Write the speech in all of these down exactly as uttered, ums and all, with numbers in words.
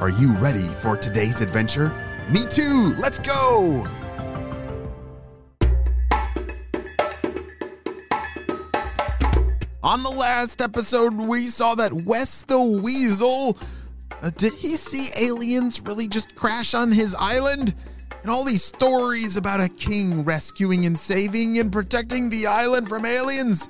are you ready for today's adventure? Me too! Let's go! On the last episode, we saw that Wes the Weasel... Uh, did he see aliens really just crash on his island? And all these stories about a king rescuing and saving and protecting the island from aliens.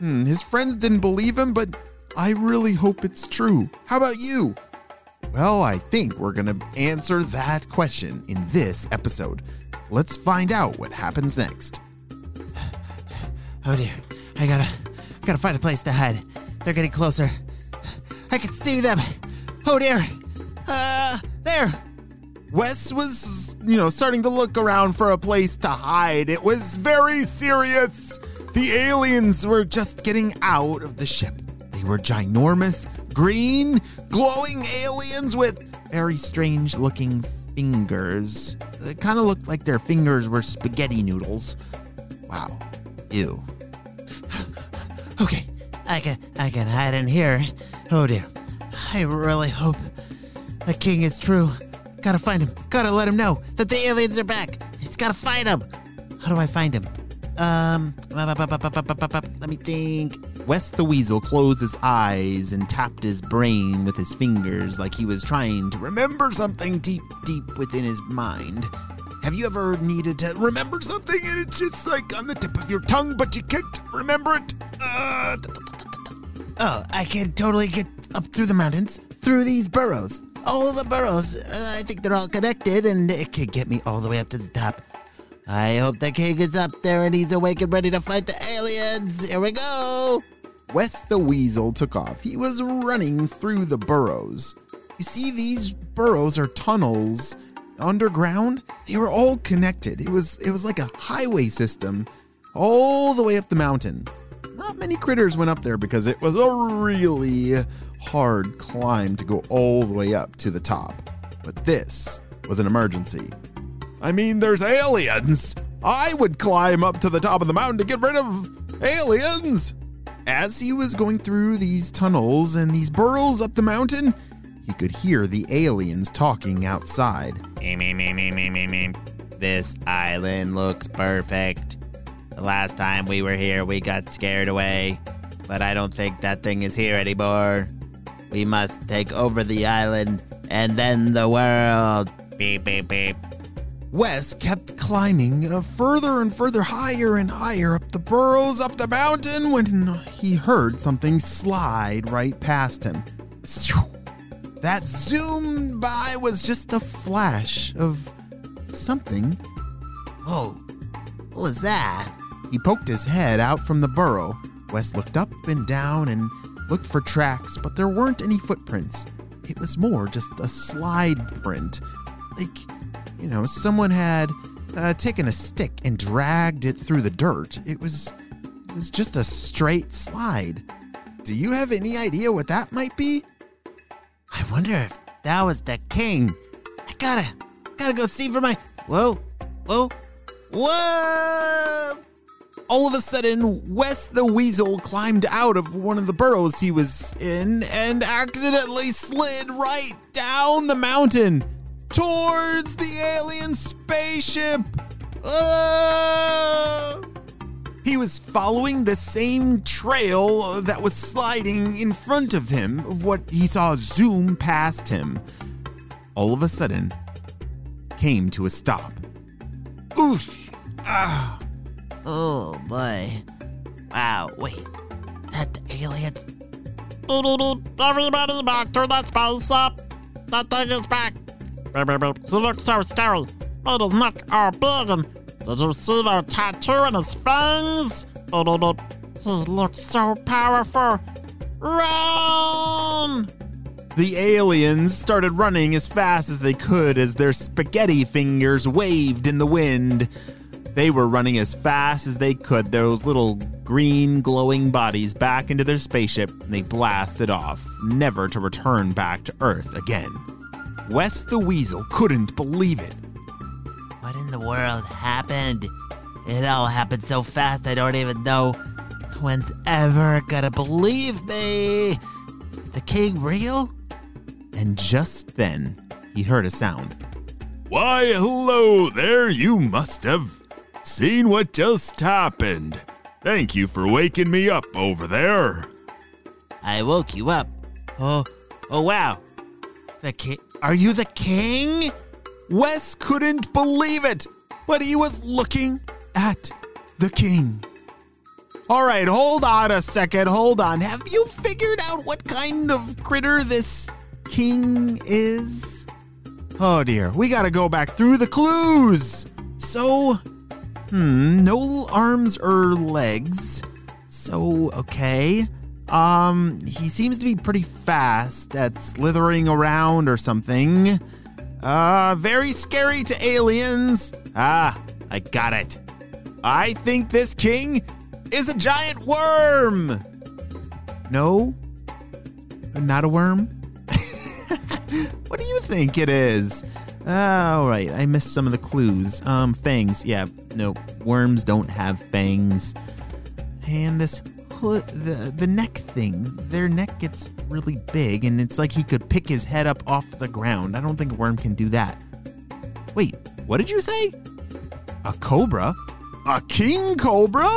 Hmm, his friends didn't believe him, but I really hope it's true. How about you? Well, I think we're going to answer that question in this episode. Let's find out what happens next. Oh dear, I gotta, I gotta find a place to hide. They're getting closer. I can see them. Oh dear. Uh, there. Wes was, you know, starting to look around for a place to hide. It was very serious. The aliens were just getting out of the ship. They were ginormous, green, glowing aliens with very strange-looking fingers. It kind of looked like their fingers were spaghetti noodles. Wow. Ew. Okay, I can I can hide in here. Oh dear. I really hope the king is true. Gotta find him. Gotta let him know that the aliens are back. It's gotta find him. How do I find him? Um, let me think. Wes the Weasel closed his eyes and tapped his brain with his fingers like he was trying to remember something deep, deep within his mind. Have you ever needed to remember something and it's just like on the tip of your tongue, but you can't remember it? Uh, oh, I can totally get up through the mountains, through these burrows. All the burrows, uh, I think they're all connected, and it could get me all the way up to the top. I hope the king is up there and he's awake and ready to fight the aliens. Here we go. Wes the Weasel took off. He was running through the burrows. You see, these burrows are tunnels underground. They were all connected. It was it was like a highway system all the way up the mountain. Not many critters went up there because it was a really hard climb to go all the way up to the top. But this was an emergency. I mean, there's aliens. I would climb up to the top of the mountain to get rid of aliens. As he was going through these tunnels and these burrows up the mountain, he could hear the aliens talking outside. This island looks perfect. The last time we were here, we got scared away, but I don't think that thing is here anymore. We must take over the island and then the world. Beep, beep, beep. Wes kept climbing uh, further and further, higher and higher up the burrows, up the mountain, when he heard something slide right past him. That zoomed by was just a flash of something. Whoa, what was that? He poked his head out from the burrow. Wes looked up and down and looked for tracks, but there weren't any footprints. It was more just a slide print. Like... You know, someone had uh, taken a stick and dragged it through the dirt. It was, it was just a straight slide. Do you have any idea what that might be? I wonder if that was the king. I gotta, gotta go see for my... Whoa, whoa, whoa! All of a sudden, Wes the Weasel climbed out of one of the burrows he was in and accidentally slid right down the mountain. Towards the alien spaceship. Oh! He was following the same trail that was sliding in front of him of what he saw zoom past him. all of a sudden came to a stop. Oof! Ah! Oh boy. Wow, wait. Is that the alien? Beep, beep, beep. Everybody back to the space up. That thing is back. Beep, beep, beep. He looks so scary. Made his neck all big and did you see the tattoo on his fangs? Beep, beep, beep. He looks so powerful. Run! The aliens started running as fast as they could as their spaghetti fingers waved in the wind. They were running as fast as they could, those little green glowing bodies back into their spaceship, and they blasted off, never to return back to Earth again. Wes the Weasel couldn't believe it. What in the world happened? It all happened so fast I don't even know no one's ever gonna believe me. Is the king real? And just then, he heard a sound. Why, hello there, you must have seen what just happened. Thank you for waking me up over there. I woke you up. Oh, oh wow. The king, are you the king? Wes couldn't believe it, but he was looking at the king. All right, hold on a second, hold on. Have you figured out what kind of critter this king is? Oh dear, we gotta go back through the clues. So... Hmm, no arms or legs. So, okay. Um, he seems to be pretty fast at slithering around or something. Uh, very scary to aliens. Ah, I got it. I think this king is a giant worm. No? Not a worm? What do you think it is? All right, I missed some of the clues. Um, fangs. Yeah, no, worms don't have fangs. And this hood, the the neck thing. Their neck gets really big, and it's like he could pick his head up off the ground. I don't think a worm can do that. Wait, what did you say? A cobra? A king cobra?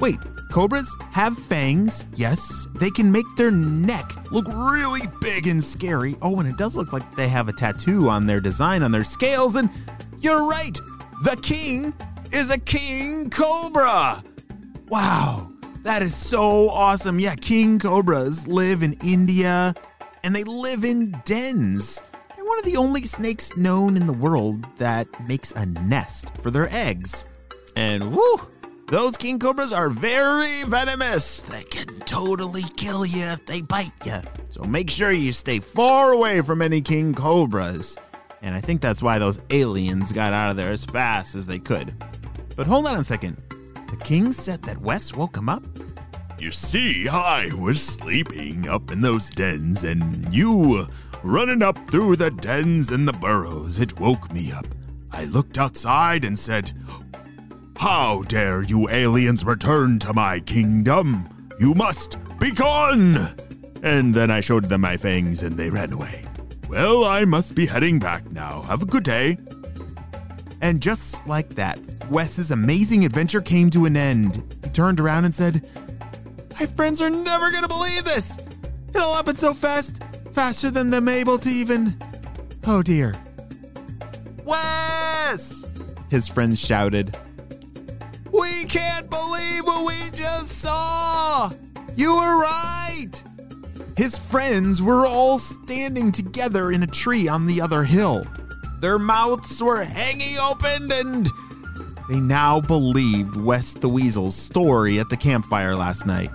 Wait, cobras have fangs. Yes, they can make their neck look really big and scary. Oh, and it does look like they have a tattoo on their design on their scales. And you're right, the king is a king cobra. Wow, that is so awesome. Yeah, king cobras live in India and they live in dens. They're one of the only snakes known in the world that makes a nest for their eggs. And woo! Those king cobras are very venomous. They can totally kill you if they bite you. So make sure you stay far away from any king cobras. And I think that's why those aliens got out of there as fast as they could. But hold on a second. The king said that Wes woke him up? You see, I was sleeping up in those dens, and you running up through the dens and the burrows, it woke me up. I looked outside and said... How dare you aliens return to my kingdom? You must be gone! And then I showed them my fangs and they ran away. Well, I must be heading back now. Have a good day. And just like that, Wes's amazing adventure came to an end. He turned around and said, My friends are never gonna believe this! It all happened so fast, faster than them able to even... Oh dear. Wes! His friends shouted. We can't believe what we just saw! You were right! His friends were all standing together in a tree on the other hill. Their mouths were hanging open and they now believed Wes the Weasel's story at the campfire last night.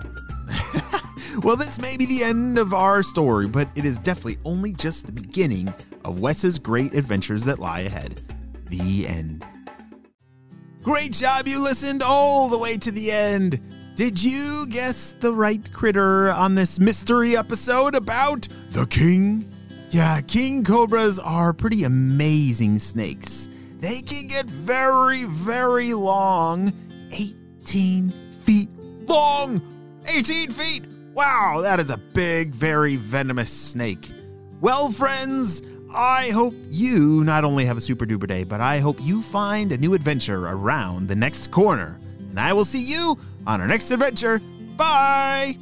Well, this may be the end of our story, but it is definitely only just the beginning of Wes's great adventures that lie ahead. The end. Great job, you listened all the way to the end. Did you guess the right critter on this mystery episode about the king? Yeah, king cobras are pretty amazing snakes. They can get very, very long. eighteen feet long! eighteen feet! Wow, that is a big, very venomous snake. Well, friends... I hope you not only have a super duper day, but I hope you find a new adventure around the next corner. And I will see you on our next adventure. Bye!